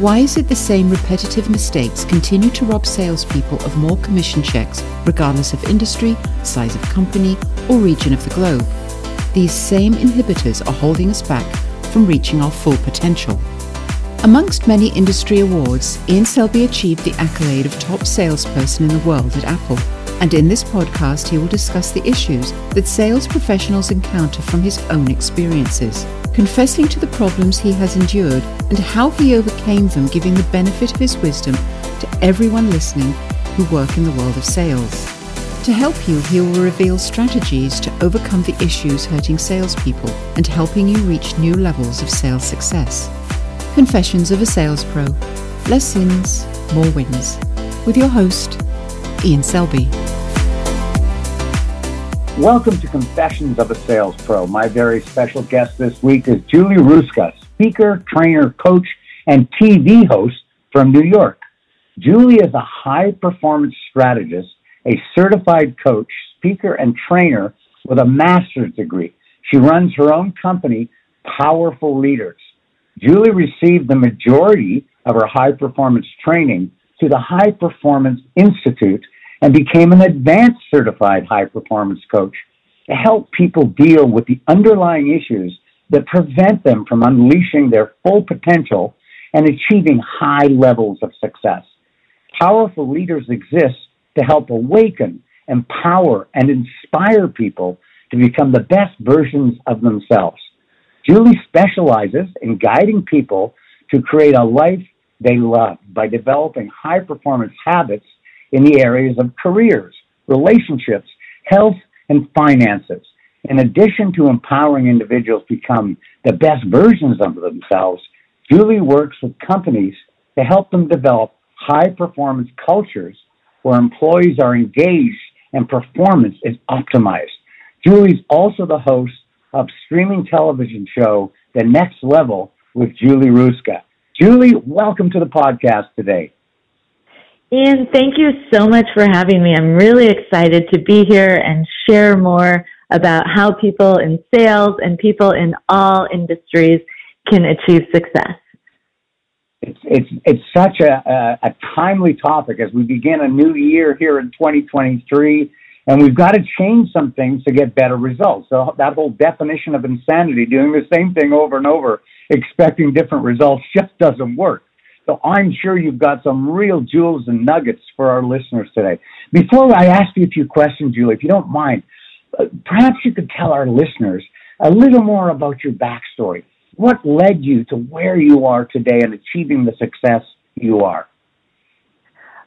Why is it the same repetitive mistakes continue to rob salespeople of more commission checks, regardless of industry, size of company, or region of the globe? These same inhibitors are holding us back from reaching our full potential. Amongst many industry awards, Ian Selby achieved the accolade of top salesperson in the world at Apple. And in this podcast, he will discuss the issues that sales professionals encounter from his own experiences, confessing to the problems he has endured and how he overcame them, giving the benefit of his wisdom to everyone listening who work in the world of sales. To help you, he will reveal strategies to overcome the issues hurting salespeople and helping you reach new levels of sales success. Confessions of a Sales Pro. Less sins, more wins. With your host, Ian Selby. Welcome to Confessions of a Sales Pro. My very special guest this week is Julie Ruska, speaker, trainer, coach, and TV host from New York. Julie is a high-performance strategist, a certified coach, speaker, and trainer with a master's degree. She runs her own company, Powerful Leaders. Julie received the majority of her high-performance training through the High Performance Institute and became an advanced certified high-performance coach to help people deal with the underlying issues that prevent them from unleashing their full potential and achieving high levels of success. Powerful Leaders exist to help awaken, empower, and inspire people to become the best versions of themselves. Julie specializes in guiding people to create a life they love by developing high-performance habits in the areas of careers, relationships, health, and finances. In addition to empowering individuals to become the best versions of themselves, Julie works with companies to help them develop high-performance cultures where employees are engaged and performance is optimized. Julie's also the host of streaming television show, The Next Level with Julie Ruska. Julie, welcome to the podcast today. Ian, thank you so much for having me. I'm really excited to be here and share more about how people in sales and people in all industries can achieve success. It's such a timely topic as we begin a new year here in 2023, and we've got to change some things to get better results. So that whole definition of insanity, doing the same thing over and over, expecting different results, just doesn't work. So I'm sure you've got some real jewels and nuggets for our listeners today. Before I ask you a few questions, Julie, if you don't mind, perhaps you could tell our listeners a little more about your backstory. What led you to where you are today and achieving the success you are?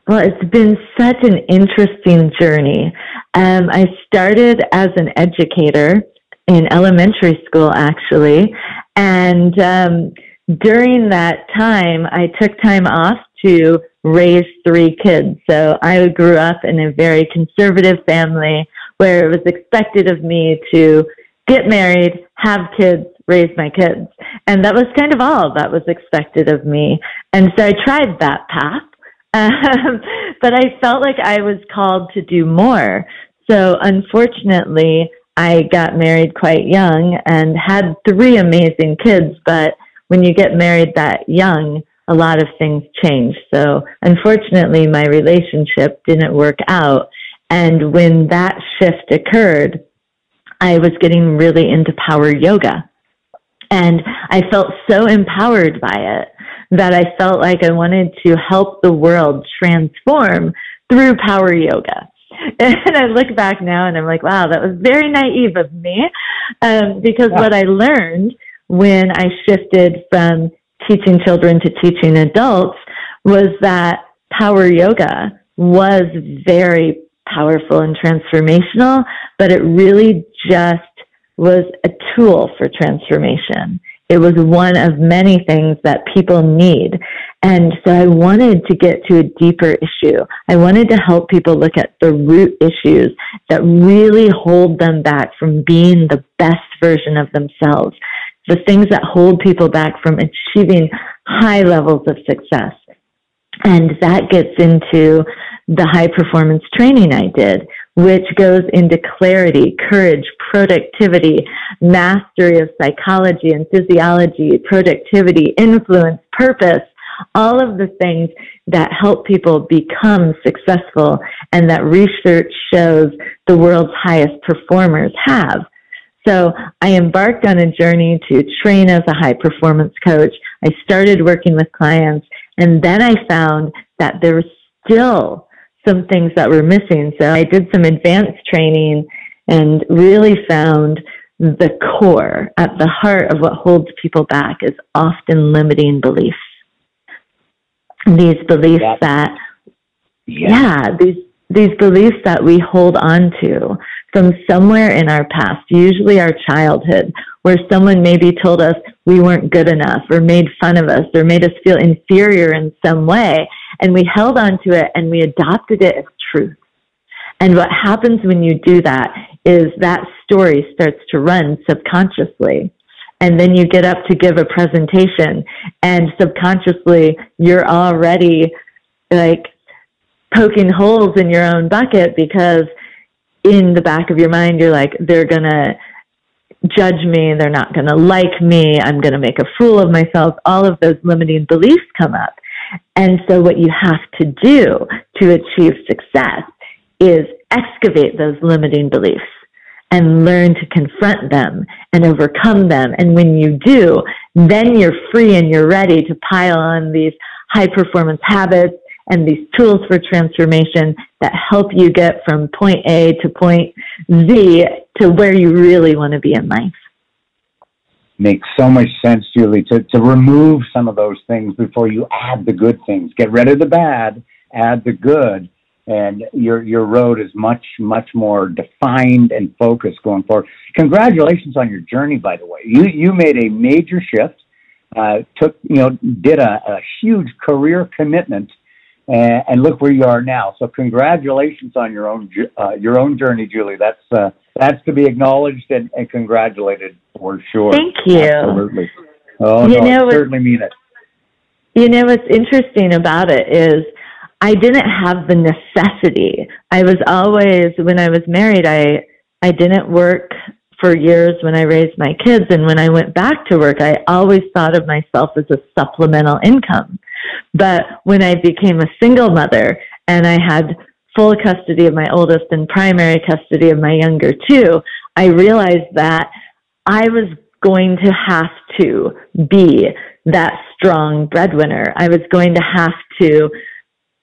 Well, it's been such an interesting journey. I started as an educator in elementary school, actually, and during that time, I took time off to raise three kids. So I grew up in a very conservative family where it was expected of me to get married, have kids, raise my kids. And that was kind of all that was expected of me. And so I tried that path, but I felt like I was called to do more. So unfortunately, I got married quite young and had three amazing kids, but when you get married that young, a lot of things change. So unfortunately, my relationship didn't work out. And when that shift occurred, I was getting really into power yoga. And I felt so empowered by it that I felt like I wanted to help the world transform through power yoga. And I look back now and I'm like, wow, that was very naive of me, because what I learned when I shifted from teaching children to teaching adults was that power yoga was very powerful and transformational, but it really just was a tool for transformation. It was one of many things that people need. And so I wanted to get to a deeper issue. I wanted to help people look at the root issues that really hold them back from being the best version of themselves, the things that hold people back from achieving high levels of success. And that gets into the high-performance training I did, which goes into clarity, courage, productivity, mastery of psychology and physiology, productivity, influence, purpose, all of the things that help people become successful and that research shows the world's highest performers have. So I embarked on a journey to train as a high performance coach. I started working with clients, and then I found that there was still some things that were missing. So I did some advanced training and really found the core at the heart of what holds people back is often limiting beliefs. These beliefs these beliefs that we hold on to from somewhere in our past, usually our childhood, where someone maybe told us we weren't good enough or made fun of us or made us feel inferior in some way. And we held on to it and we adopted it as truth. And what happens when you do that is that story starts to run subconsciously. And then you get up to give a presentation and subconsciously you're already like poking holes in your own bucket, because in the back of your mind, you're like, they're going to judge me. They're not going to like me. I'm going to make a fool of myself. All of those limiting beliefs come up. And so what you have to do to achieve success is excavate those limiting beliefs and learn to confront them and overcome them. And when you do, then you're free and you're ready to pile on these high performance habits and these tools for transformation that help you get from point A to point Z to where you really want to be in life. Makes so much sense, Julie, to remove some of those things before you add the good things. Get rid of the bad, add the good, and your road is much, much more defined and focused going forward. Congratulations on your journey, by the way. You made a major shift, did a huge career commitment, and look where you are now. So congratulations on your own journey, Julie. That's to be acknowledged and congratulated for sure. Thank you. Absolutely. Oh, you know, I certainly mean it. You know, what's interesting about it is I didn't have the necessity. I was always, when I was married, I didn't work for years when I raised my kids. And when I went back to work, I always thought of myself as a supplemental income. But when I became a single mother and I had full custody of my oldest and primary custody of my younger two, I realized that I was going to have to be that strong breadwinner. I was going to have to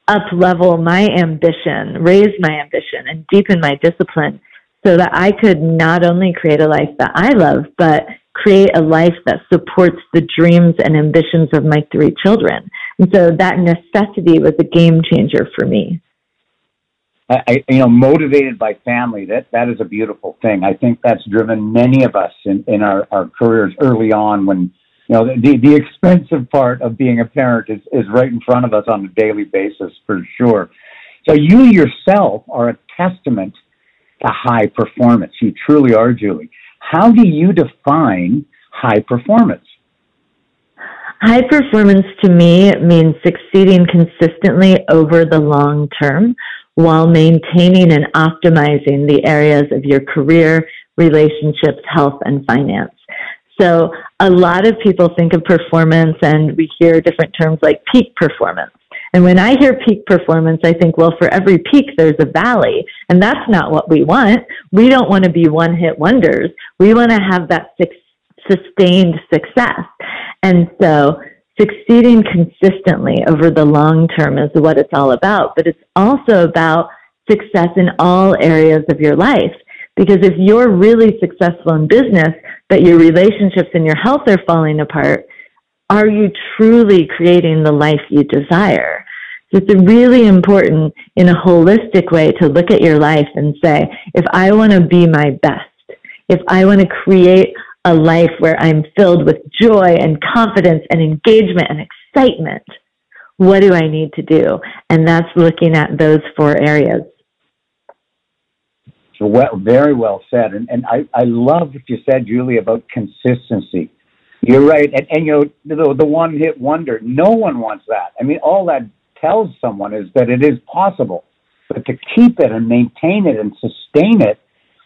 up-level my ambition, raise my ambition, and deepen my discipline so that I could not only create a life that I love, but create a life that supports the dreams and ambitions of my three children. And so that necessity was a game changer for me. Motivated by family, that is a beautiful thing. I think that's driven many of us in our careers early on, when the expensive part of being a parent is right in front of us on a daily basis, for sure. So you yourself are a testament to high performance. You truly are, Julie. How do you define high performance? High performance to me means succeeding consistently over the long term while maintaining and optimizing the areas of your career, relationships, health, and finance. So a lot of people think of performance and we hear different terms like peak performance. And when I hear peak performance, I think, well, for every peak, there's a valley. And that's not what we want. We don't want to be one-hit wonders. We want to have that sustained success. And so succeeding consistently over the long term is what it's all about. But it's also about success in all areas of your life. Because if you're really successful in business, but your relationships and your health are falling apart, are you truly creating the life you desire? So it's really important in a holistic way to look at your life and say, if I want to be my best, if I want to create a life where I'm filled with joy and confidence and engagement and excitement, what do I need to do? And that's looking at those four areas. So very well said. And I love what you said, Julie, about consistency. You're right. And the one-hit wonder, no one wants that. I mean, all that tells someone is that it is possible. But to keep it and maintain it and sustain it,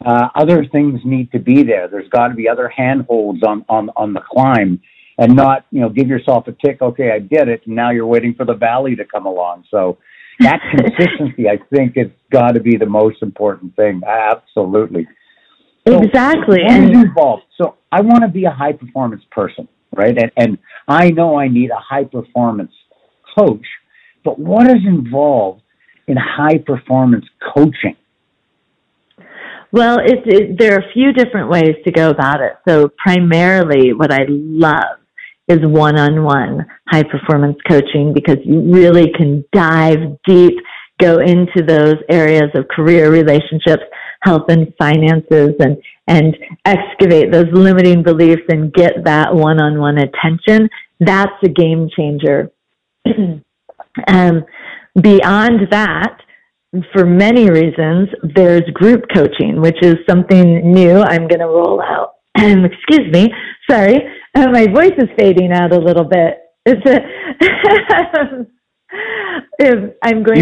other things need to be there. There's got to be other handholds on the climb. and not, you know, give yourself a tick. Okay, I did it. And now you're waiting for the valley to come along. So that consistency, I think, has got to be the most important thing. Absolutely. So exactly. So I want to be a high performance person, right? And I know I need a high performance coach, but what is involved in high performance coaching? Well, there are a few different ways to go about it. So primarily what I love is one-on-one high performance coaching, because you really can dive deep, go into those areas of career, relationships, health and finances, and excavate those limiting beliefs and get that one-on-one attention. That's a game changer. Beyond that, for many reasons, there's group coaching, which is something new I'm going to roll out. Excuse me. Sorry. My voice is fading out a little bit. You've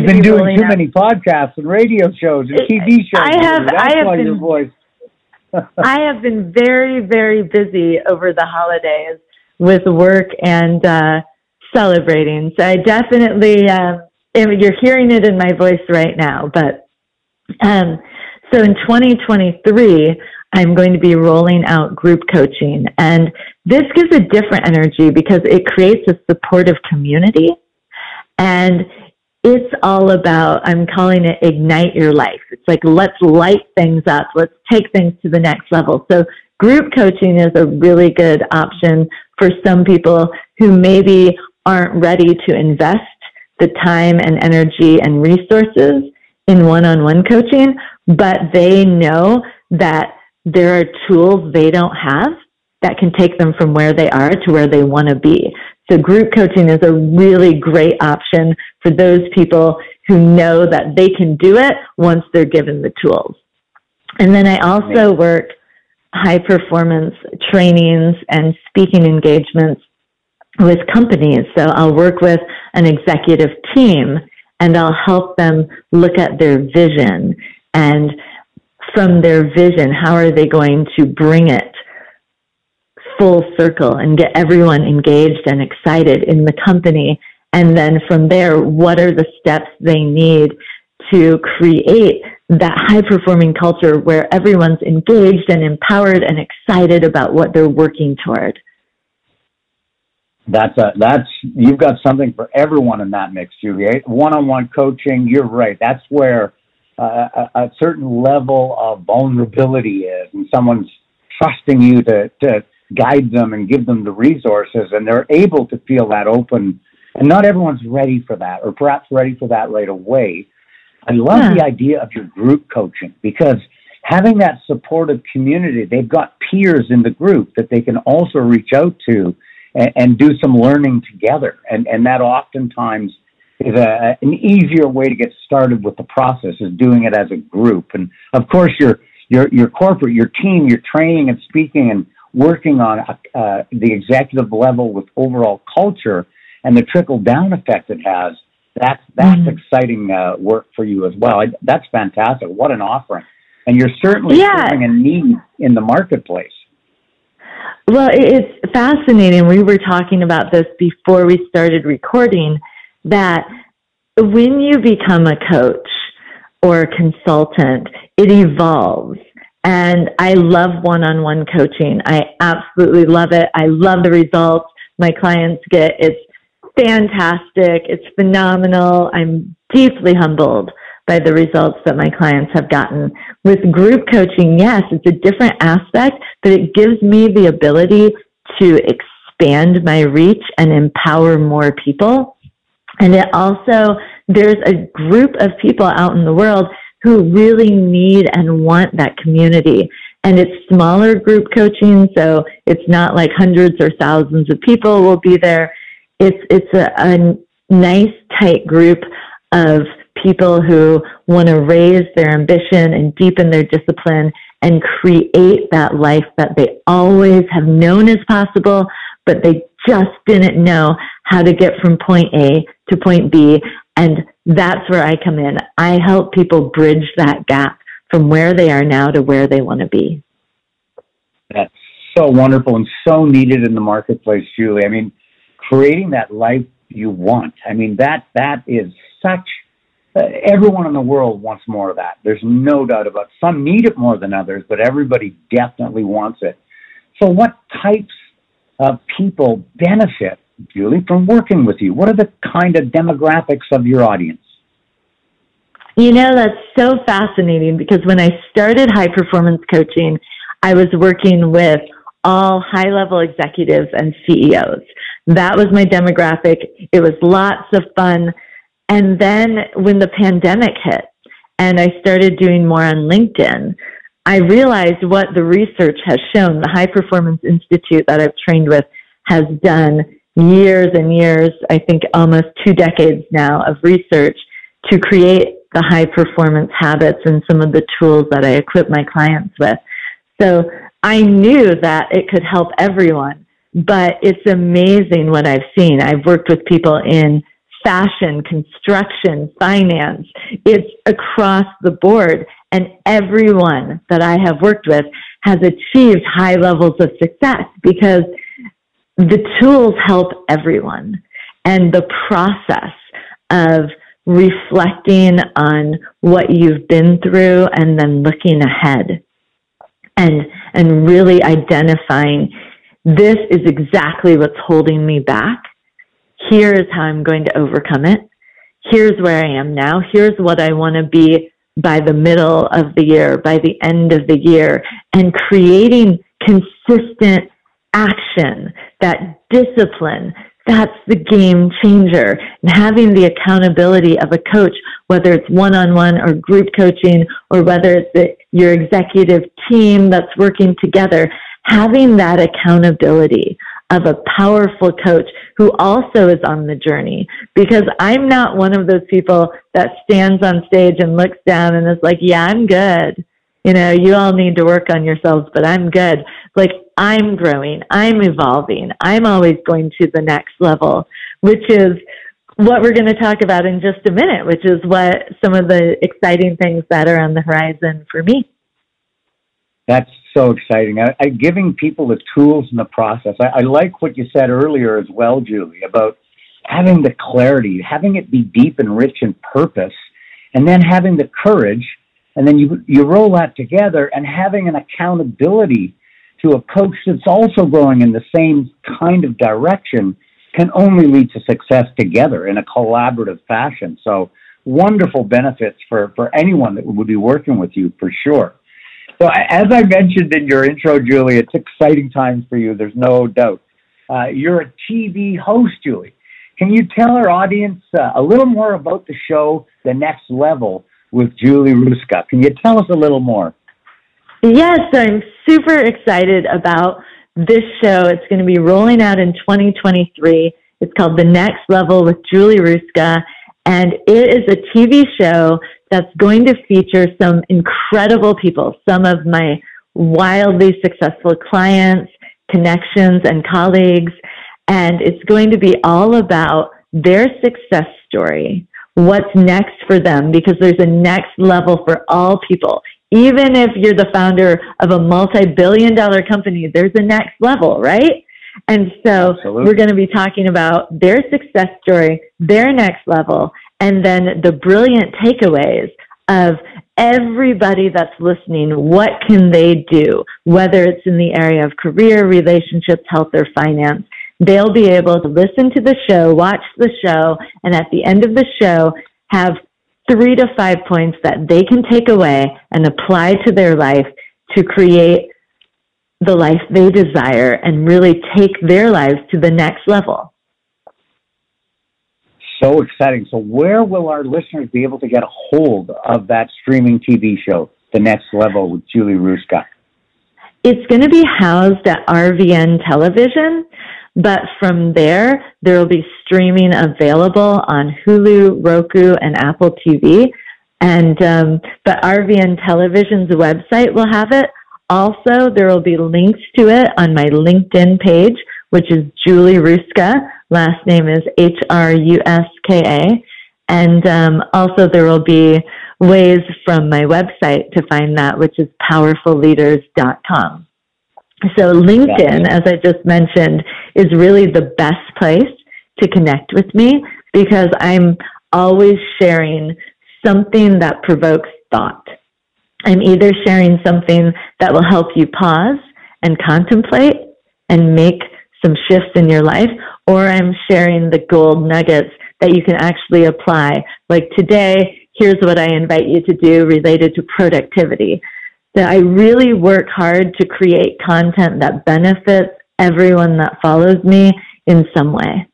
been doing too many podcasts and radio shows and TV shows. I have been very, very busy over the holidays with work and celebrating. So I definitely, you're hearing it in my voice right now. But so in 2023, I'm going to be rolling out group coaching. And this gives a different energy because it creates a supportive community. And it's all about, I'm calling it ignite your life. It's like, let's light things up. Let's take things to the next level. So group coaching is a really good option for some people who maybe aren't ready to invest the time and energy and resources in one-on-one coaching, but they know that there are tools they don't have that can take them from where they are to where they want to be. So group coaching is a really great option for those people who know that they can do it once they're given the tools. And then I also work high performance trainings and speaking engagements with companies. So I'll work with an executive team and I'll help them look at their vision, and from their vision, how are they going to bring it full circle and get everyone engaged and excited in the company? And then from there, what are the steps they need to create that high-performing culture where everyone's engaged and empowered and excited about what they're working toward? You've got something for everyone in that mix, Julie. One-on-one coaching, you're right. That's where a certain level of vulnerability is, and someone's trusting you to guide them and give them the resources, and they're able to feel that open. And not everyone's ready for that, or perhaps ready for that right away. I love the idea of your group coaching, because having that supportive community, they've got peers in the group that they can also reach out to and do some learning together. And that oftentimes is an easier way to get started with the process, is doing it as a group. And of course, your corporate, your team, your training and speaking and working on the executive level with overall culture and the trickle-down effect it has, that's exciting work for you as well. That's fantastic. What an offering. And you're certainly serving a need in the marketplace. Well, it's fascinating. We were talking about this before we started recording, that when you become a coach or a consultant, it evolves. And I love one-on-one coaching. I absolutely love it. I love the results my clients get. It's fantastic. It's phenomenal. I'm deeply humbled by the results that my clients have gotten. With group coaching, yes, it's a different aspect, but it gives me the ability to expand my reach and empower more people. And it also, there's a group of people out in the world who really need and want that community. And it's smaller group coaching, so it's not like hundreds or thousands of people will be there. It's a nice, tight group of people who want to raise their ambition and deepen their discipline and create that life that they always have known is possible, but they just didn't know how to get from point A to point B. And that's where I come in. I help people bridge that gap from where they are now to where they want to be. That's so wonderful and so needed in the marketplace, Julie. I mean, creating that life you want. I mean, that is such, everyone in the world wants more of that. There's no doubt about it. Some need it more than others, but everybody definitely wants it. So what types of people benefit, Julie, from working with you? What are the kind of demographics of your audience? You know, that's so fascinating, because when I started high performance coaching, I was working with all high-level executives and CEOs. That was my demographic. It was lots of fun. And then when the pandemic hit and I started doing more on LinkedIn, I realized what the research has shown. The High Performance Institute that I've trained with has done years and years, I think almost 2 decades now of research to create the high performance habits and some of the tools that I equip my clients with. So I knew that it could help everyone, but it's amazing what I've seen. I've worked with people in fashion, construction, finance. It's across the board. And everyone that I have worked with has achieved high levels of success because the tools help everyone. And the process of reflecting on what you've been through and then looking ahead and really identifying, this is exactly what's holding me back. Here is how I'm going to overcome it. Here's where I am now. Here's what I want to be by the middle of the year, by the end of the year, and creating consistent action, that discipline. That's the game changer. And having the accountability of a coach, whether it's one-on-one or group coaching, or whether it's your executive team that's working together, having that accountability of a powerful coach who also is on the journey. Because I'm not one of those people that stands on stage and looks down and is like, yeah, I'm good. You know, you all need to work on yourselves, but I'm good. Like, I'm growing, I'm evolving, I'm always going to the next level, which is what we're going to talk about in just a minute, which is what some of the exciting things that are on the horizon for me. That's so exciting. I giving people the tools and the process. I like what you said earlier as well, Julie, about having the clarity, having it be deep and rich in purpose, and then having the courage, and then you roll that together, and having an accountability to a coach that's also growing in the same kind of direction can only lead to success together in a collaborative fashion. So wonderful benefits for anyone that would be working with you, for sure. So as I mentioned in your intro, Julie, it's exciting times for you. There's no doubt. You're a TV host, Julie. Can you tell our audience a little more about the show, The Next Level with Julie Ruska? Can you tell us a little more? Yes, I'm super excited about this show. It's going to be rolling out in 2023. It's called The Next Level with Julie Ruska, and it is a TV show that's going to feature some incredible people, some of my wildly successful clients, connections, and colleagues, and it's going to be all about their success story, what's next for them, because there's a next level for all people. Even if you're the founder of a multi-billion-dollar company, there's a next level, right? And so Absolutely. We're going to be talking about their success story, their next level, and then the brilliant takeaways of everybody that's listening. What can they do? Whether it's in the area of career, relationships, health, or finance, they'll be able to listen to the show, watch the show, and at the end of the show, have 3 to 5 points that they can take away and apply to their life to create the life they desire and really take their lives to the next level. So exciting. So where will our listeners be able to get a hold of that streaming TV show, The Next Level with Julie Ruska? It's going to be housed at RVN Television, but from there will be streaming available on Hulu, Roku, and Apple TV. And but RVN Television's website will have it. Also, there will be links to it on my LinkedIn page, which is Julie Ruska. Last name is H-R-U-S-K-A. And also there will be ways from my website to find that, which is PowerfulLeaders.com. So LinkedIn, as I just mentioned, is really the best place to connect with me because I'm always sharing something that provokes thought. I'm either sharing something that will help you pause and contemplate and make some shifts in your life, or I'm sharing the gold nuggets that you can actually apply. Like today, here's what I invite you to do related to productivity. So I really work hard to create content that benefits everyone that follows me in some way.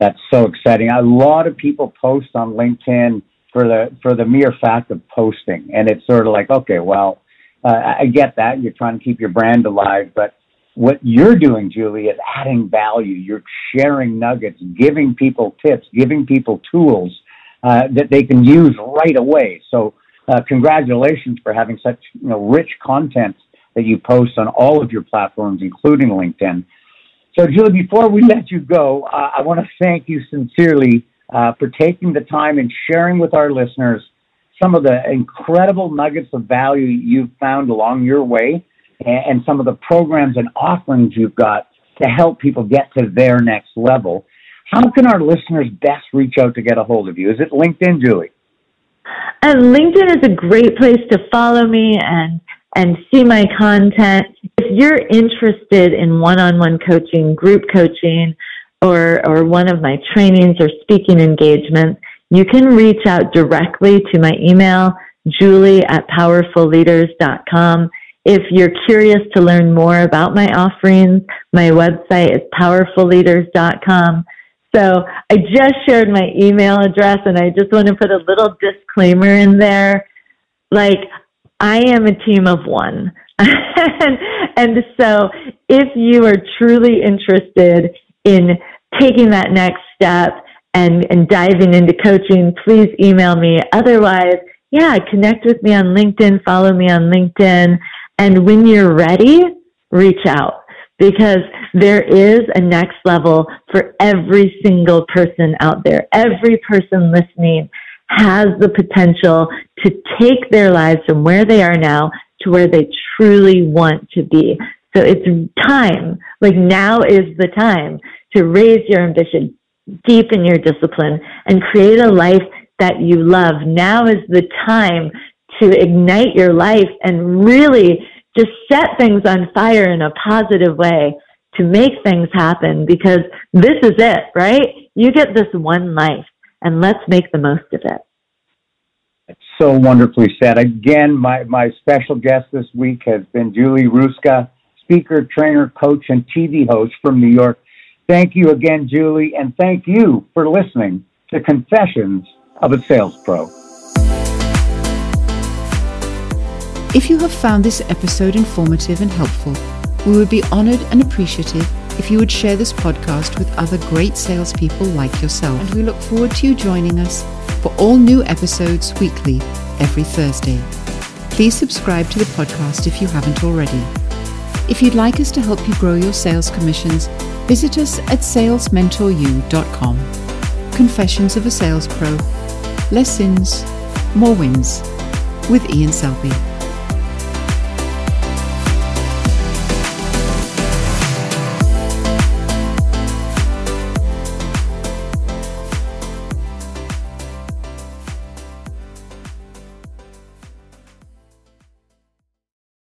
That's so exciting. A lot of people post on LinkedIn for the mere fact of posting. And it's sort of like, okay, well, I get that. You're trying to keep your brand alive. But what you're doing, Julie, is adding value. You're sharing nuggets, giving people tips, giving people tools that they can use right away. So congratulations for having such rich content that you post on all of your platforms, including LinkedIn. So, Julie, before we let you go, I want to thank you sincerely for taking the time and sharing with our listeners some of the incredible nuggets of value you've found along your way and some of the programs and offerings you've got to help people get to their next level. How can our listeners best reach out to get a hold of you? Is it LinkedIn, Julie? LinkedIn is a great place to follow me and see my content. If you're interested in one-on-one coaching, group coaching, or one of my trainings or speaking engagements, you can reach out directly to my email, julie@powerfulleaders.com. If you're curious to learn more about my offerings, my website is powerfulleaders.com. So I just shared my email address, and I just want to put a little disclaimer in there. Like, I am a team of one. And so if you are truly interested in taking that next step and diving into coaching, please email me. Otherwise, connect with me on LinkedIn, follow me on LinkedIn. And when you're ready, reach out, because there is a next level for every single person out there. Every person listening has the potential to take their lives from where they are now to where they truly want to be. So it's time, like now is the time to raise your ambition, deepen your discipline, and create a life that you love. Now is the time to ignite your life and really just set things on fire in a positive way to make things happen, because this is it, right? You get this one life, and let's make the most of it. That's so wonderfully said. Again, my special guest this week has been Julie Ruska, speaker, trainer, coach, and TV host from New York. Thank you again, Julie, and thank you for listening to Confessions of a Sales Pro. If you have found this episode informative and helpful, we would be honored and appreciative if you would share this podcast with other great salespeople like yourself. And we look forward to you joining us for all new episodes weekly, every Thursday. Please subscribe to the podcast if you haven't already. If you'd like us to help you grow your sales commissions, visit us at salesmentoryou.com. Confessions of a Sales Pro. Lessons, more wins. With Ian Selby.